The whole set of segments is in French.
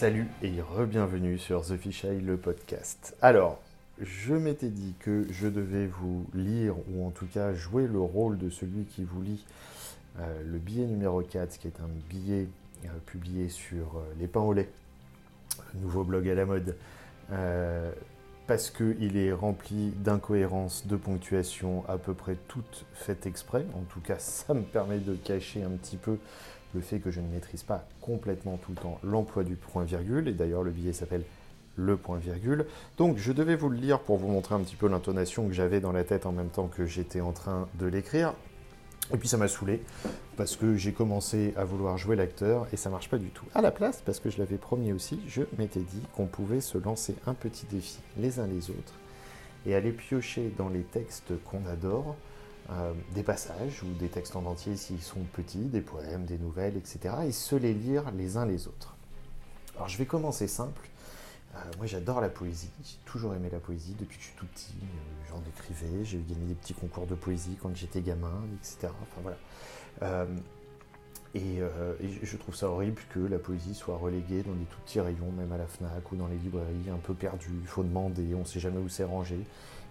Salut et re-bienvenue sur The Fish Eye, le podcast. Alors, je m'étais dit que je devais vous lire, ou en tout cas jouer le rôle de celui qui vous lit le billet numéro 4, qui est un billet publié sur les pains au lait, nouveau blog à la mode, parce qu'il est rempli d'incohérences, de ponctuations, à peu près toutes faites exprès. En tout cas, ça me permet de cacher un petit peu le fait que je ne maîtrise pas complètement tout le temps l'emploi du point-virgule, et d'ailleurs le billet s'appelle le point-virgule. Donc je devais vous le lire pour vous montrer un petit peu l'intonation que j'avais dans la tête en même temps que j'étais en train de l'écrire. Et puis ça m'a saoulé, parce que j'ai commencé à vouloir jouer l'acteur, et ça marche pas du tout. À la place, parce que je l'avais promis aussi, je m'étais dit qu'on pouvait se lancer un petit défi les uns les autres, et aller piocher dans les textes qu'on adore, des passages ou des textes en entier s'ils sont petits, des poèmes, des nouvelles, etc. et se les lire les uns les autres. Alors je vais commencer simple. Moi j'adore la poésie, j'ai toujours aimé la poésie depuis que je suis tout petit, j'en écrivais, j'ai gagné des petits concours de poésie quand j'étais gamin, etc. Enfin voilà. Et je trouve ça horrible que la poésie soit reléguée dans des tout petits rayons, même à la FNAC ou dans les librairies, un peu perdues, il faut demander, on ne sait jamais où c'est rangé.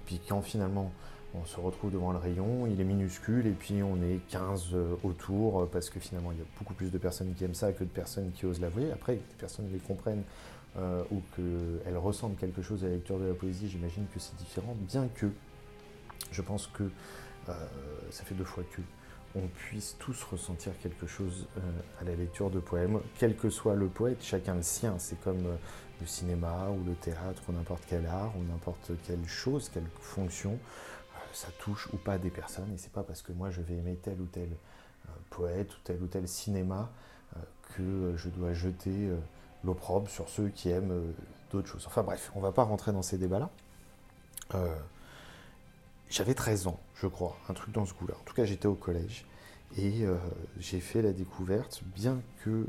Puis quand finalement on se retrouve devant le rayon, il est minuscule et puis on est 15 autour parce que finalement il y a beaucoup plus de personnes qui aiment ça que de personnes qui osent l'avouer. Après, que les personnes les comprennent ou qu'elles ressentent quelque chose à la lecture de la poésie, j'imagine que c'est différent, bien que je pense que ça fait deux fois que on puisse tous ressentir quelque chose à la lecture de poèmes, quel que soit le poète, chacun le sien. C'est comme le cinéma ou le théâtre ou n'importe quel art ou n'importe quelle chose, quelle fonction. Ça touche ou pas des personnes, et c'est pas parce que moi je vais aimer tel ou tel poète ou tel cinéma que je dois jeter l'opprobre sur ceux qui aiment d'autres choses. Enfin bref, on va pas rentrer dans ces débats-là. J'avais 13 ans, je crois, un truc dans ce goût-là. En tout cas, j'étais au collège et j'ai fait la découverte, bien que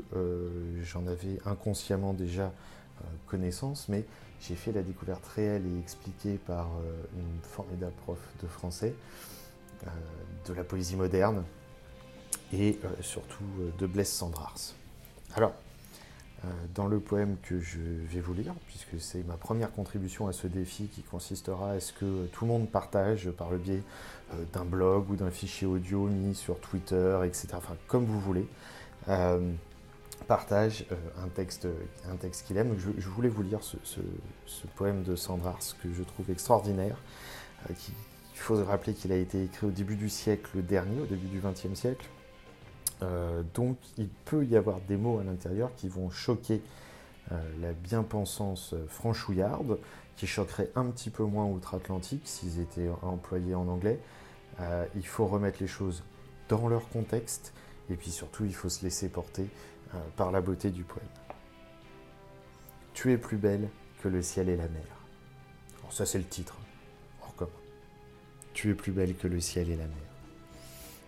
j'en avais inconsciemment déjà connaissance, mais j'ai fait la découverte réelle et expliquée par une formidable prof de français, de la poésie moderne et surtout de Blaise Cendrars. Alors, dans le poème que je vais vous lire, puisque c'est ma première contribution à ce défi qui consistera à ce que tout le monde partage par le biais d'un blog ou d'un fichier audio mis sur Twitter, etc., enfin comme vous voulez, partage un texte qu'il aime. Je voulais vous lire ce poème de Cendrars que je trouve extraordinaire. Il faut se rappeler qu'il a été écrit au début du siècle dernier, au début du XXe siècle. Donc il peut y avoir des mots à l'intérieur qui vont choquer la bien-pensance franchouillarde, qui choquerait un petit peu moins outre-Atlantique s'ils étaient employés en anglais. Il faut remettre les choses dans leur contexte, et puis surtout il faut se laisser porter par la beauté du poème. « Tu es plus belle que le ciel et la mer. » Alors ça c'est le titre, on recommence. « Tu es plus belle que le ciel et la mer.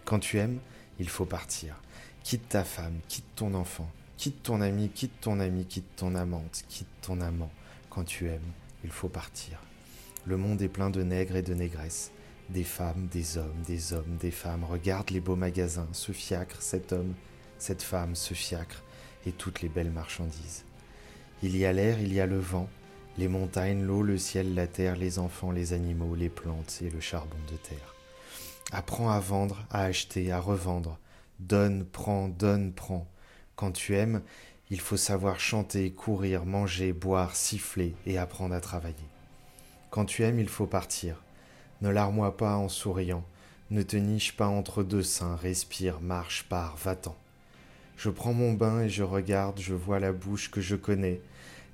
Quand tu aimes, il faut partir. Quitte ta femme, quitte ton enfant, quitte ton ami, quitte ton ami, quitte ton amante, quitte ton amant. Quand tu aimes, il faut partir. Le monde est plein de nègres et de négresses. Des femmes, des hommes, des hommes, des femmes. Regarde les beaux magasins, ce fiacre, cet homme, cette femme, ce fiacre et toutes les belles marchandises. Il y a l'air, il y a le vent, les montagnes, l'eau, le ciel, la terre, les enfants, les animaux, les plantes et le charbon de terre. Apprends à vendre, à acheter, à revendre. Donne, prends, donne, prends. Quand tu aimes, il faut savoir chanter, courir, manger, boire, siffler et apprendre à travailler. Quand tu aimes, il faut partir. Ne larmoie pas en souriant. Ne te niche pas entre deux seins. Respire, marche, pars, va-t'en. Je prends mon bain et je regarde, je vois la bouche que je connais,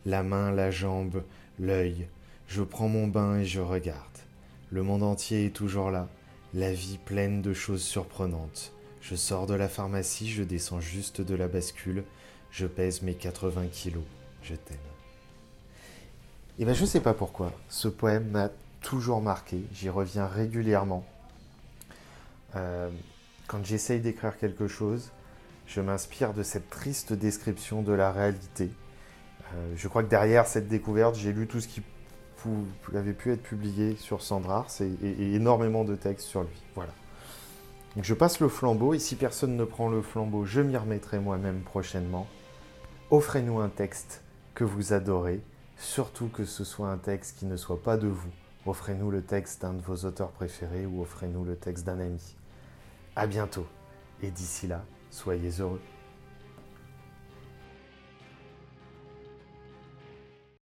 la main, la jambe, l'œil. Je prends mon bain et je regarde. Le monde entier est toujours là, la vie pleine de choses surprenantes. Je sors de la pharmacie, je descends juste de la bascule, je pèse mes 80 kilos, je t'aime. Et ben je sais pas pourquoi, ce poème m'a toujours marqué, j'y reviens régulièrement. Quand j'essaye d'écrire quelque chose, je m'inspire de cette triste description de la réalité. Je crois que derrière cette découverte, j'ai lu tout ce qui avait pu être publié sur Cendrars et énormément de textes sur lui. Voilà. Donc je passe le flambeau, et si personne ne prend le flambeau, je m'y remettrai moi-même prochainement. Offrez-nous un texte que vous adorez, surtout que ce soit un texte qui ne soit pas de vous. Offrez-nous le texte d'un de vos auteurs préférés ou offrez-nous le texte d'un ami. À bientôt, et d'ici là, soyez heureux.